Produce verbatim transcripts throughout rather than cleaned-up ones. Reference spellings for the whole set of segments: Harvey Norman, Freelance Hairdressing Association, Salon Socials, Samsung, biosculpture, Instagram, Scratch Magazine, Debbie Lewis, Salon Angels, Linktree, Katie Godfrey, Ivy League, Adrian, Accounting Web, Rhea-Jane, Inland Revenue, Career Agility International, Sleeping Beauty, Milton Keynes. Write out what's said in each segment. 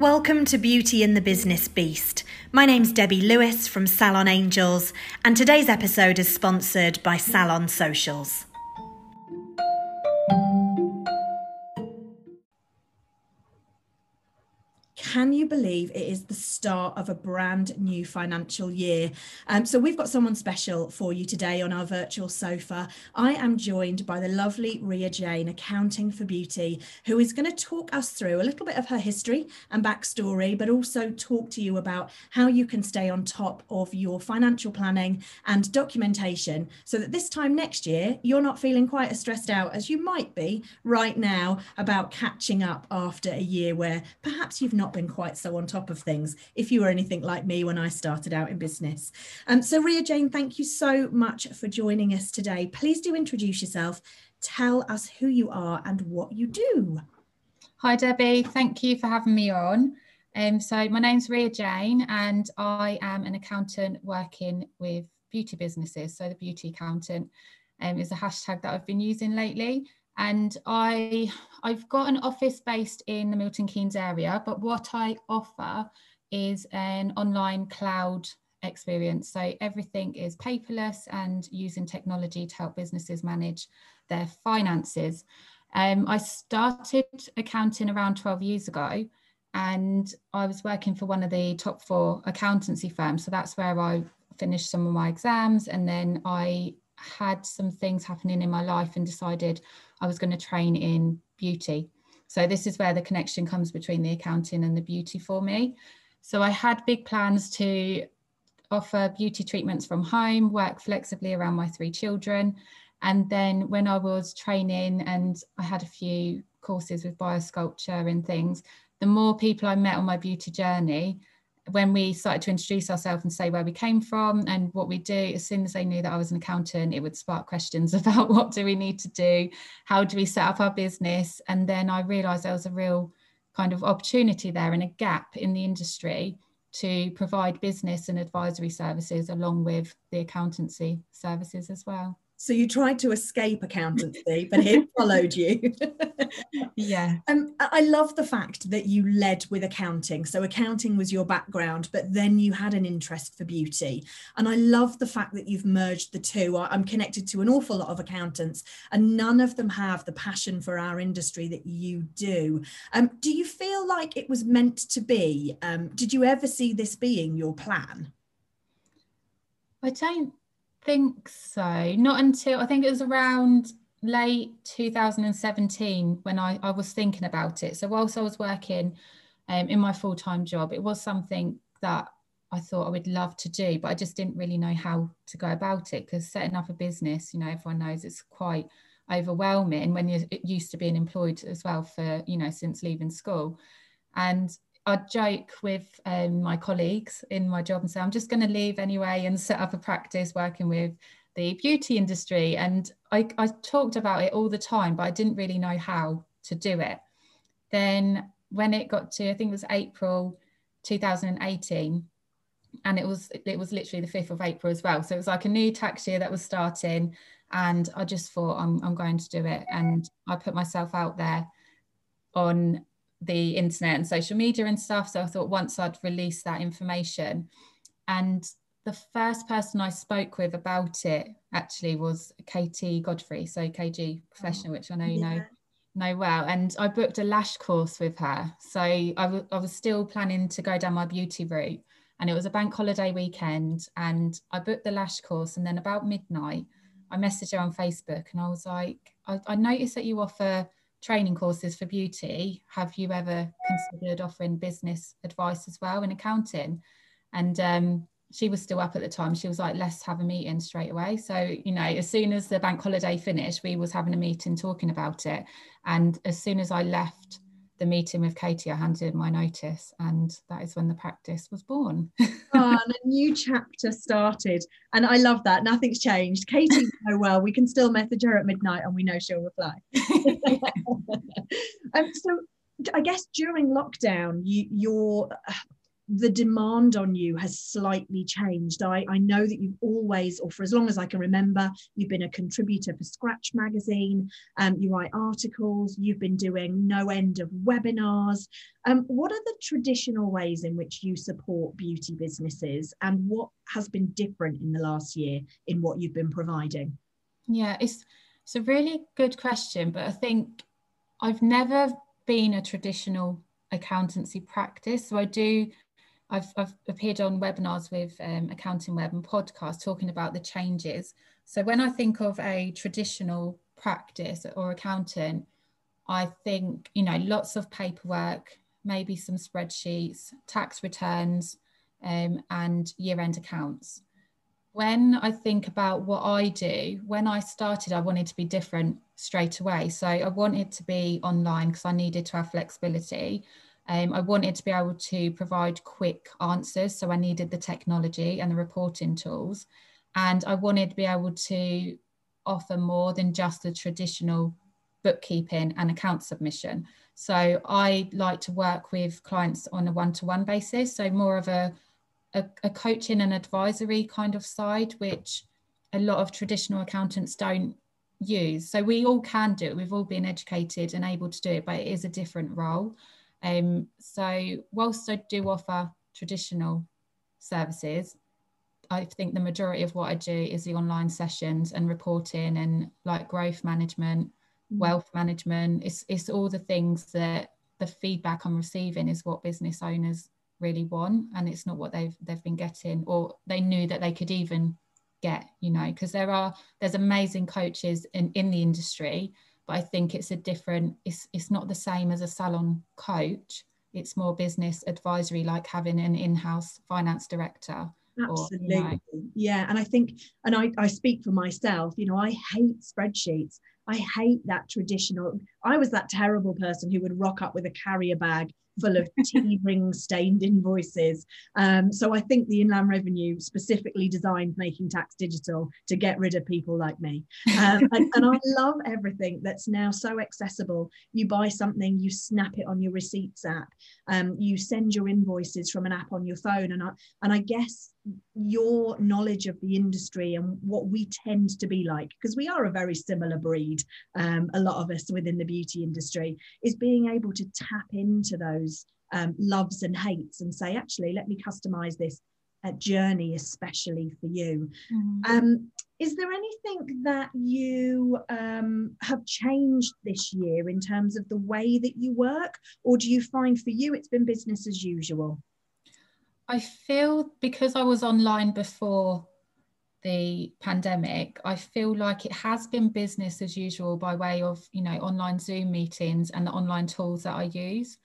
Welcome to Beauty and the Business Beast. My name's Debbie Lewis from Salon Angels, and today's episode is sponsored by Salon Socials. Can you believe it is the start of a brand new financial year? Um, so we've got someone special for you today on our virtual sofa. I am joined by the lovely Rhea-Jane, Accounting for Beauty, who is going to talk us through a little bit of her history and backstory, but also talk to you about how you can stay on top of your financial planning and documentation so that this time next year, you're not feeling quite as stressed out as you might be right now about catching up after a year where perhaps you've not been quite so on top of things if you were anything like me when I started out in business. Um, so Rhea-Jane, thank you so much for joining us today. Please do introduce yourself, tell us who you are and what you do. Hi Debbie, thank you for having me on. Um, so my name's Rhea-Jane and I am an accountant working with beauty businesses. So the beauty accountant um, is a hashtag that I've been using lately. And I, I've got an office based in the Milton Keynes area, but what I offer is an online cloud experience. So everything is paperless and using technology to help businesses manage their finances. Um, I started accounting around twelve years ago, and I was working for one of the top four accountancy firms. So that's where I finished some of my exams, and then I had some things happening in my life and decided I was going to train in beauty. So this is where the connection comes between the accounting and the beauty for me. So I had big plans to offer beauty treatments from home, work flexibly around my three children. And then when I was training and I had a few courses with biosculpture and things, the more people I met on my beauty journey, when we started to introduce ourselves and say where we came from and what we do, as soon as they knew that I was an accountant, it would spark questions about what do we need to do, how do we set up our business. And then I realised there was a real kind of opportunity there and a gap in the industry to provide business and advisory services along with the accountancy services as well. So you tried to escape accountancy, but it followed you. Yeah. Um, I love the fact that you led with accounting. So accounting was your background, but then you had an interest for beauty. And I love the fact that you've merged the two. I'm connected to an awful lot of accountants, and none of them have the passion for our industry that you do. Um, do you feel like it was meant to be? Um, did you ever see this being your plan? I don't think so. Not until I think it was around late two thousand seventeen when I, I was thinking about it. So whilst I was working um, in my full-time job, it was something that I thought I would love to do, but I just didn't really know how to go about it, because setting up a business, you know, everyone knows it's quite overwhelming when you're used to being employed as well for, you know, since leaving school. And I joke with um, my colleagues in my job and say, I'm just going to leave anyway and set up a practice working with the beauty industry. And I, I talked about it all the time, but I didn't really know how to do it. Then when it got to, I think it was April two thousand eighteen, and it was it was literally the fifth of April as well. So it was like a new tax year that was starting, and I just thought I'm, I'm going to do it. And I put myself out there on the internet and social media and stuff. So I thought once I'd release that information, and the first person I spoke with about it actually was Katie Godfrey, so K G Professional, which I know you yeah. know know well. And I booked a lash course with her. So I, w- I was still planning to go down my beauty route, and it was a bank holiday weekend, and I booked the lash course. And then about midnight I messaged her on Facebook and I was like, I, I noticed that you offer training courses for beauty. Have you ever considered offering business advice as well in accounting? And um, she was still up at the time. She was like, let's have a meeting straight away. So, you know, as soon as the bank holiday finished, we was having a meeting talking about it. And as soon as I left the meeting with Katie, I handed my notice, and that is when the practice was born. Oh, and a new chapter started. And I love that. Nothing's changed. Katie, oh well, we can still message her at midnight and we know she'll reply. um, so I guess during lockdown, you, your the demand on you has slightly changed. I, I know that you've always, or for as long as I can remember, you've been a contributor for Scratch Magazine, um, you write articles, you've been doing no end of webinars. Um, what are the traditional ways in which you support beauty businesses, and what has been different in the last year in what you've been providing? Yeah, it's, it's a really good question, but I think I've never been a traditional accountancy practice. So I do I've, I've appeared on webinars with um, Accounting Web and podcasts talking about the changes. So when I think of a traditional practice or accountant, I think, you know, lots of paperwork, maybe some spreadsheets, tax returns, um, and year-end accounts. When I think about what I do, when I started, I wanted to be different straight away. So I wanted to be online because I needed to have flexibility. Um, I wanted to be able to provide quick answers, so I needed the technology and the reporting tools. And I wanted to be able to offer more than just the traditional bookkeeping and account submission. So I like to work with clients on a one-to-one basis, so more of a, a, a coaching and advisory kind of side, which a lot of traditional accountants don't use. So we all can do it, we've all been educated and able to do it, but it is a different role. Um, so whilst I do offer traditional services, I think the majority of what I do is the online sessions and reporting and like growth management, wealth management. It's, it's all the things that the feedback I'm receiving is what business owners really want, and it's not what they've they've been getting, or they knew that they could even get, you know, because there are there's amazing coaches in, in the industry. But I think it's a different, it's, it's not the same as a salon coach. It's more business advisory, like having an in-house finance director. Absolutely. Or, you know. Yeah. And I think, and I, I speak for myself, you know, I hate spreadsheets. I hate that traditional. I was that terrible person who would rock up with a carrier bag full of tea ring stained invoices. Um, so I think the Inland Revenue specifically designed Making Tax Digital to get rid of people like me. Um, and, and I love everything that's now so accessible. You buy something, you snap it on your receipts app, um, you send your invoices from an app on your phone. And I, and I guess your knowledge of the industry and what we tend to be like, because we are a very similar breed, um, a lot of us within the beauty industry, is being able to tap into those um, loves and hates and say, actually, let me customize this uh, journey especially for you. Mm-hmm. Um, is there anything that you um, have changed this year in terms of the way that you work, or do you find for you it's been business as usual? I feel because I was online before the pandemic, I feel like it has been business as usual by way of, you know, online Zoom meetings and the online tools that I use.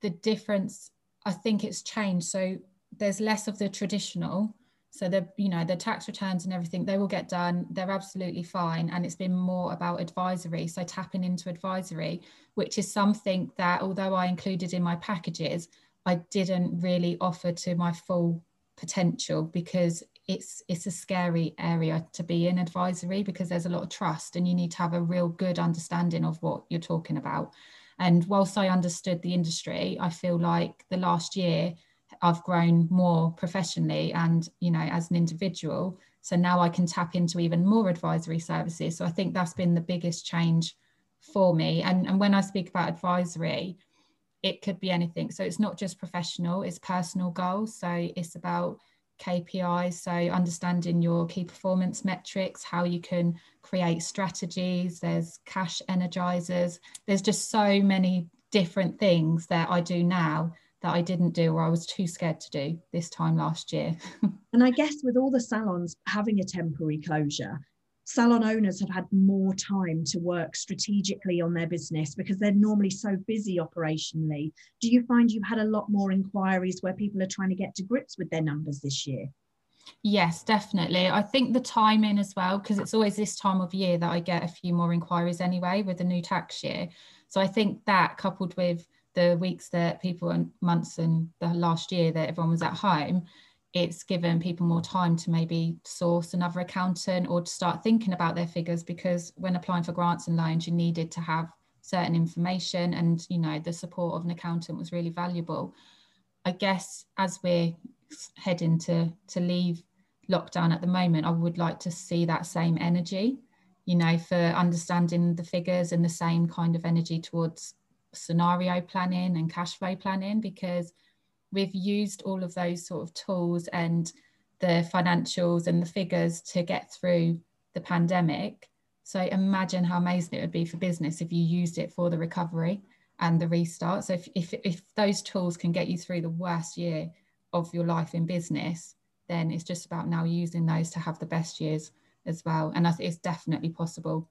The difference, I think it's changed. So there's less of the traditional. So the, you know, the tax returns and everything, they will get done. They're absolutely fine. And it's been more about advisory. So tapping into advisory, which is something that although I included in my packages, I didn't really offer to my full potential, because it's it's a scary area to be in, advisory, because there's a lot of trust and you need to have a real good understanding of what you're talking about. And whilst I understood the industry, I feel like the last year I've grown more professionally and, you know, as an individual. So now I can tap into even more advisory services. So I think that's been the biggest change for me. And, and when I speak about advisory, it could be anything. So it's not just professional, it's personal goals. So it's about K P Is. So understanding your key performance metrics, how you can create strategies. There's cash energizers. There's just so many different things that I do now that I didn't do, or I was too scared to do this time last year. And I guess with all the salons having a temporary closure, salon owners have had more time to work strategically on their business because they're normally so busy operationally. Do you find you've had a lot more inquiries where people are trying to get to grips with their numbers this year? Yes, definitely. I think the timing as well, because it's always this time of year that I get a few more inquiries anyway with the new tax year. So I think that, coupled with the weeks that people and months and the last year that everyone was at home, it's given people more time to maybe source another accountant or to start thinking about their figures, because when applying for grants and loans, you needed to have certain information, and, you know, the support of an accountant was really valuable. I guess as we're heading to, to leave lockdown at the moment, I would like to see that same energy, you know, for understanding the figures, and the same kind of energy towards scenario planning and cash flow planning, because we've used all of those sort of tools and the financials and the figures to get through the pandemic. So imagine how amazing it would be for business if you used it for the recovery and the restart. So if, if, if those tools can get you through the worst year of your life in business, then it's just about now using those to have the best years as well. And I think it's definitely possible.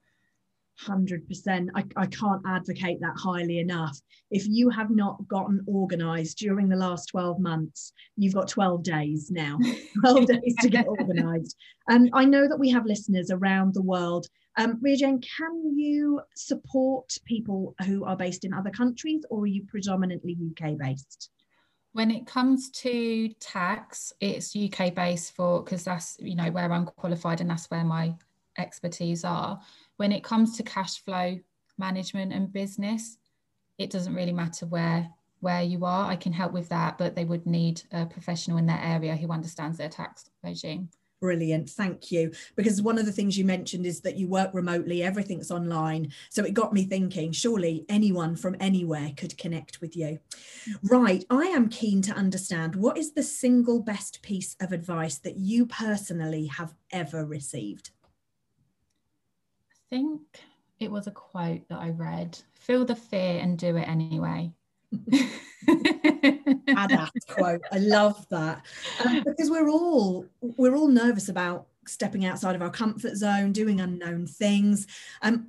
one hundred percent. I, I can't advocate that highly enough. If you have not gotten organised during the last twelve months, you've got twelve days now, twelve days to get organised. And I know that we have listeners around the world. Um, Rhea-Jane, can you support people who are based in other countries, or are you predominantly U K based? When it comes to tax, it's U K based for, because that's, you know, where I'm qualified and that's where my expertise are. When it comes to cash flow management and business, it doesn't really matter where where you are. I can help with that, but they would need a professional in their area who understands their tax regime. Brilliant, thank you. Because one of the things you mentioned is that you work remotely, everything's online. So it got me thinking, surely anyone from anywhere could connect with you. Right, I am keen to understand, what is the single best piece of advice that you personally have ever received? I think it was a quote that I read, feel the fear and do it anyway. Adapt quote. I love that, um, because we're all we're all nervous about stepping outside of our comfort zone, doing unknown things. Um,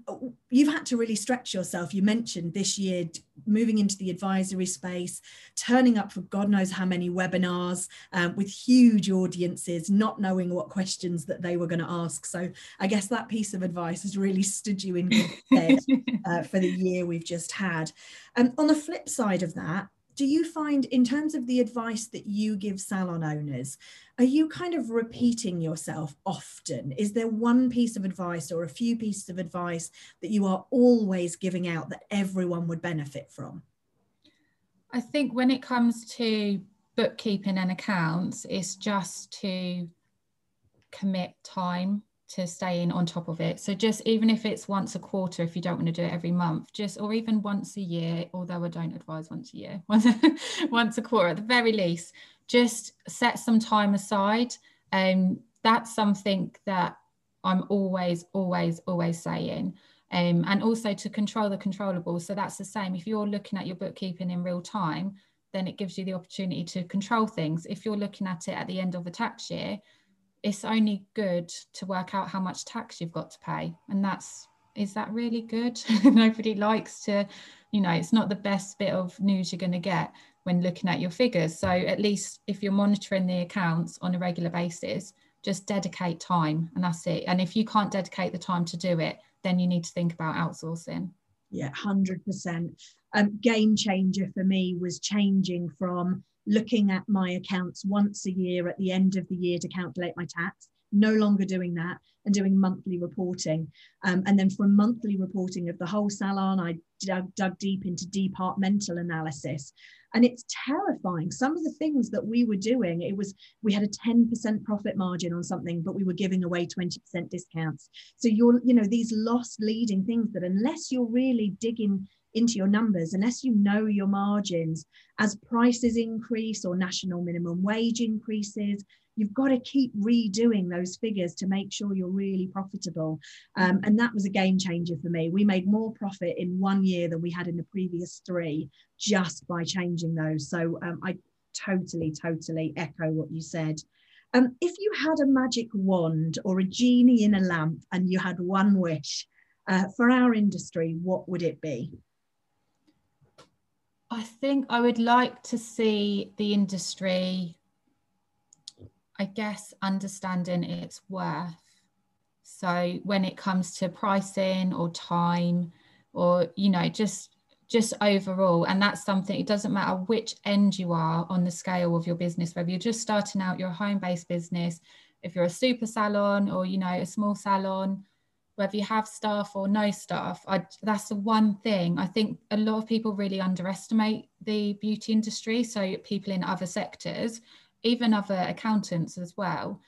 you've had to really stretch yourself. You mentioned this year moving into the advisory space, turning up for God knows how many webinars um, with huge audiences, not knowing what questions that they were going to ask. So I guess that piece of advice has really stood you in good stead uh, for the year we've just had. Um, on the flip side of that, do you find, in terms of the advice that you give salon owners, are you kind of repeating yourself often? Is there one piece of advice or a few pieces of advice that you are always giving out that everyone would benefit from? I think when it comes to bookkeeping and accounts, it's just to commit time to staying on top of it. So just even if it's once a quarter, if you don't want to do it every month, just, or even once a year, although I don't advise once a year, once a quarter at the very least, just set some time aside. Um, that's something that I'm always, always, always saying. Um, and also to control the controllable. So that's the same. If you're looking at your bookkeeping in real time, then it gives you the opportunity to control things. If you're looking at it at the end of a tax year, it's only good to work out how much tax you've got to pay. And that's, is that really good? Nobody likes to, you know, it's not the best bit of news you're going to get when looking at your figures. So at least if you're monitoring the accounts on a regular basis, just dedicate time, and that's it. And if you can't dedicate the time to do it, then you need to think about outsourcing. Yeah, one hundred percent. Um, game changer for me was changing from looking at my accounts once a year at the end of the year to calculate my tax, no longer doing that, and doing monthly reporting. Um, and then from monthly reporting of the whole salon, I dug, dug deep into departmental analysis. And it's terrifying. Some of the things that we were doing, it was, we had a ten percent profit margin on something, but we were giving away twenty percent discounts. So you're, you know, these loss leading things that unless you're really digging into your numbers, unless you know your margins, as prices increase or national minimum wage increases, you've got to keep redoing those figures to make sure you're really profitable. Um, and that was a game changer for me. We made more profit in one year than we had in the previous three just by changing those. So um, I totally, totally echo what you said. Um, if you had a magic wand or a genie in a lamp and you had one wish uh, for our industry, what would it be? I think I would like to see the industry, I guess, understanding its worth. So when it comes to pricing or time or, you know, just, just overall, and that's something, it doesn't matter which end you are on the scale of your business, whether you're just starting out your home-based business, if you're a super salon or, you know, a small salon, whether you have staff or no staff. I, that's the one thing. I think a lot of people really underestimate the beauty industry. So people in other sectors, even other accountants as well.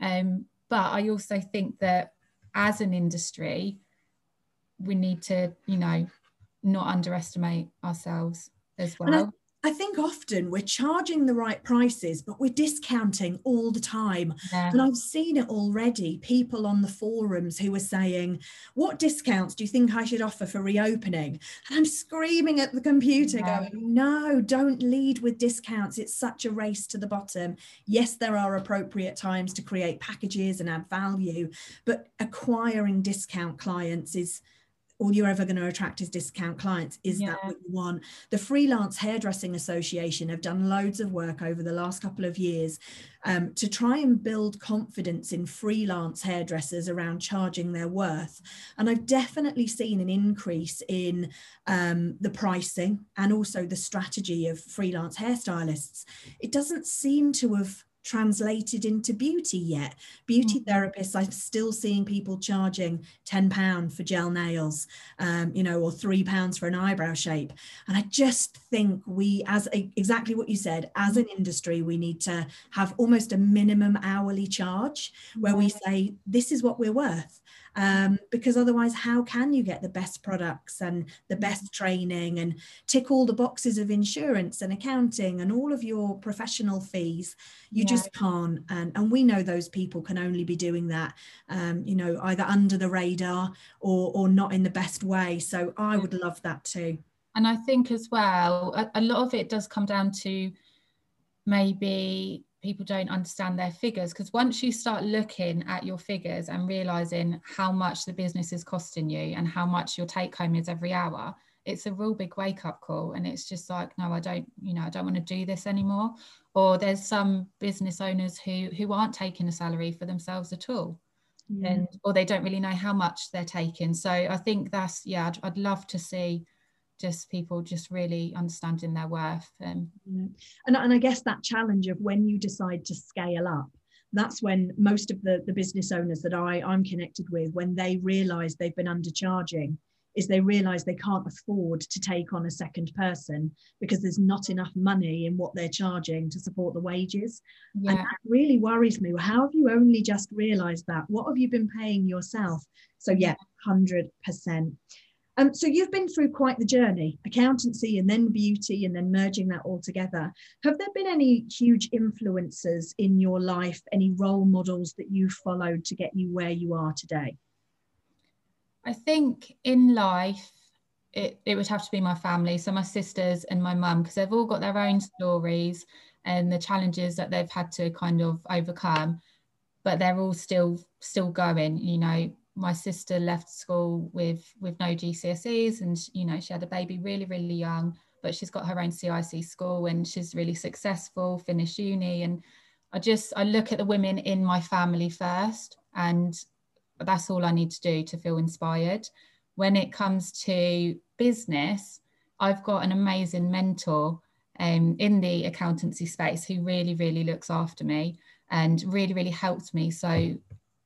Um, but I also think that as an industry, we need to, you know, not underestimate ourselves as well. I think often we're charging the right prices, but we're discounting all the time. Yeah. And I've seen it already, people on the forums who are saying, what discounts do you think I should offer for reopening? And I'm screaming at the computer, yeah, going, no, don't lead with discounts. It's such a race to the bottom. Yes, there are appropriate times to create packages and add value, but acquiring discount clients is... all you're ever going to attract is discount clients. Is yeah. that what you want? The Freelance Hairdressing Association have done loads of work over the last couple of years um, to try and build confidence in freelance hairdressers around charging their worth. And I've definitely seen an increase in um, the pricing and also the strategy of freelance hairstylists. It doesn't seem to have translated into beauty yet. Beauty mm. therapists, I'm still seeing people charging ten pounds for gel nails, um, you know, or three pounds for an eyebrow shape. And I just think we, as a, exactly what you said, as an industry, we need to have almost a minimum hourly charge where we say, this is what we're worth. Um, because otherwise, how can you get the best products and the best training and tick all the boxes of insurance and accounting and all of your professional fees? You yeah. just can't. And, and we know those people can only be doing that, um, you know, either under the radar or, or not in the best way. So I would love that too. And I think as well, a, a lot of it does come down to maybe... people don't understand their figures, because once you start looking at your figures and realizing how much the business is costing you and how much your take home is every hour, it's a real big wake up call. And it's just like, no, I don't, you know, I don't want to do this anymore. Or there's some business owners who who aren't taking a salary for themselves at all. Yeah. And or they don't really know how much they're taking. So I think that's, yeah, I'd, I'd love to see just people just really understanding their worth. Um, and, and I guess that challenge of when you decide to scale up, that's when most of the, the business owners that I, I'm connected with, when they realise they've been undercharging, is they realise they can't afford to take on a second person because there's not enough money in what they're charging to support the wages. Yeah. And that really worries me. How have you only just realised that? What have you been paying yourself? So yeah, one hundred percent. Um, so you've been through quite the journey, accountancy and then beauty and then merging that all together. Have there been any huge influences in your life, any role models that you followed to get you where you are today? I think in life, it, it would have to be my family. So my sisters and my mum, because they've all got their own stories and the challenges that they've had to kind of overcome, but they're all still still going, you know. My sister left school with with no G C S Es, and you know, she had a baby really really young, but she's got her own C I C school and she's really successful, finished uni. And I just I look at the women in my family first, and that's all I need to do to feel inspired. When it comes to business, I've got an amazing mentor um, in the accountancy space who really really looks after me and really really helps me. So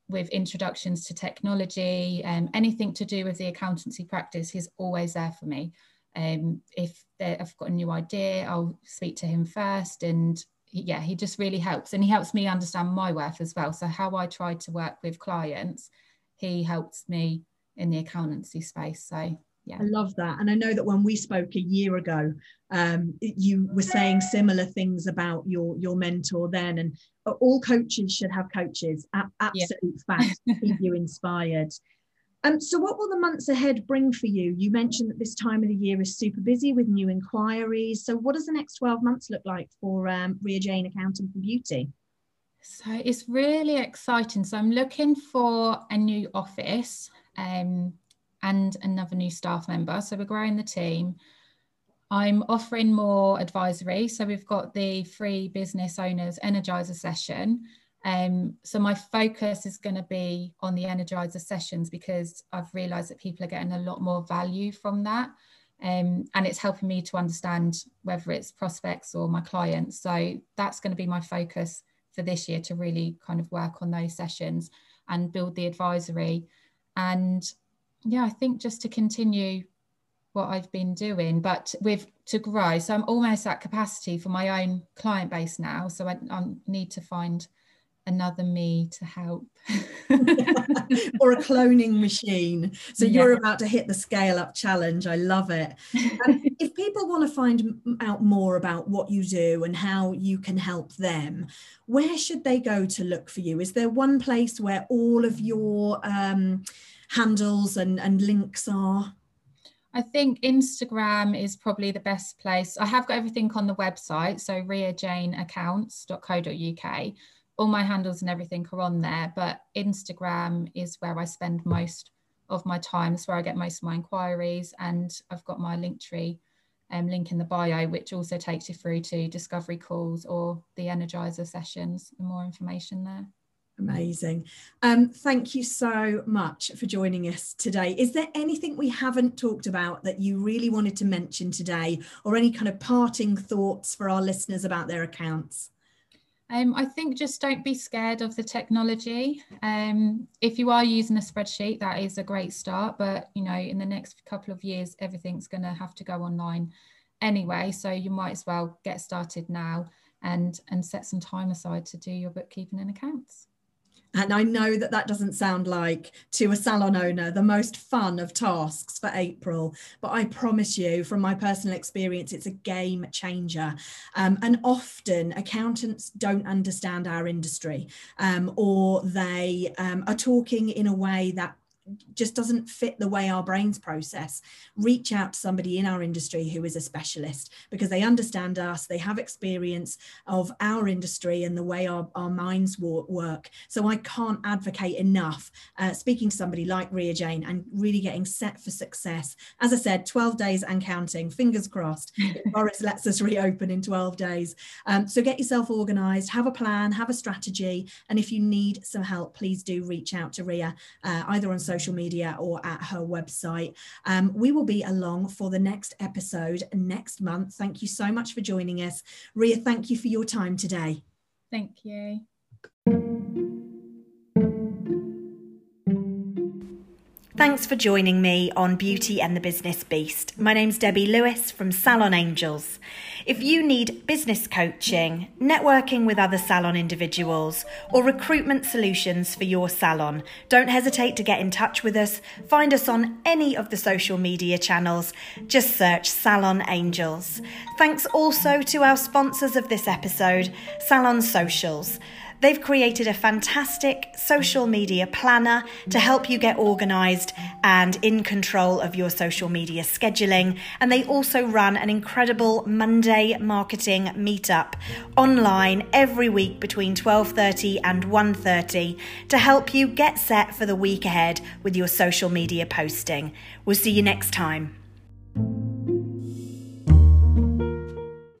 with introductions to technology and um, anything to do with the accountancy practice, he's always there for me. Um, if I've got a new idea, I'll speak to him first. And he, yeah, he just really helps. And he helps me understand my worth as well. So how I try to work with clients, he helps me in the accountancy space. So yeah. I love that. And I know that when we spoke a year ago, um, you were saying similar things about your, your mentor then. And all coaches should have coaches. A- absolute yeah. fact. Keep you inspired. Um, so what will the months ahead bring for you? You mentioned that this time of the year is super busy with new inquiries. So what does the next twelve months look like for um, Rhea-Jane Accounting for Beauty? So it's really exciting. So I'm looking for a new office. Um, and another new staff member. So we're growing the team. I'm offering more advisory. So we've got the free business owners energizer session. Um, so my focus is going to be on the energizer sessions because I've realized that people are getting a lot more value from that. Um, and it's helping me to understand whether it's prospects or my clients. So that's going to be my focus for this year, to really kind of work on those sessions and build the advisory. And yeah, I think just to continue what I've been doing, but with to grow. So I'm almost at capacity for my own client base now. So I, I need to find another me to help. Or a cloning machine. So yeah. You're about to hit the scale up challenge. I love it. Um, if people want to find out more about what you do and how you can help them, where should they go to look for you? Is there one place where all of your um, handles and, and links are? I think Instagram is probably the best place. I have got everything on the website, so rea jane accounts dot co dot u k. All my handles and everything are on there, but Instagram is where I spend most of my time. It's where I get most of my inquiries, and I've got my Linktree um, link in the bio, which also takes you through to discovery calls or the Energizer sessions and more information there. Amazing. Um, thank you so much for joining us today. Is there anything we haven't talked about that you really wanted to mention today, or any kind of parting thoughts for our listeners about their accounts? Um, I think just don't be scared of the technology. Um, if you are using a spreadsheet, that is a great start, but you know, in the next couple of years, everything's going to have to go online anyway, so you might as well get started now and, and set some time aside to do your bookkeeping and accounts. And I know that that doesn't sound like, to a salon owner, the most fun of tasks for April, but I promise you from my personal experience, it's a game changer. Um, and often accountants don't understand our industry, um, or they um, are talking in a way that just doesn't fit the way our brains process. Reach out to somebody in our industry who is a specialist, because they understand us, they have experience of our industry and the way our, our minds work. So I can't advocate enough uh, speaking to somebody like Rhea-Jane and really getting set for success. As I said, twelve days and counting, fingers crossed, if Boris lets us reopen in twelve days. Um, so get yourself organised, have a plan, have a strategy, and if you need some help, please do reach out to Rhea, uh, either on social social media or at her website. Um, we will be along for the next episode next month. Thank you so much for joining us. Rhea, thank you for your time today. Thank you. Thanks for joining me on Beauty and the Business Beast. My name's Debbie Lewis from Salon Angels. If you need business coaching, networking with other salon individuals, or recruitment solutions for your salon, don't hesitate to get in touch with us. Find us on any of the social media channels. Just search Salon Angels. Thanks also to our sponsors of this episode, Salon Socials. They've created a fantastic social media planner to help you get organised and in control of your social media scheduling. And they also run an incredible Monday marketing meetup online every week between twelve thirty and one thirty to help you get set for the week ahead with your social media posting. We'll see you next time.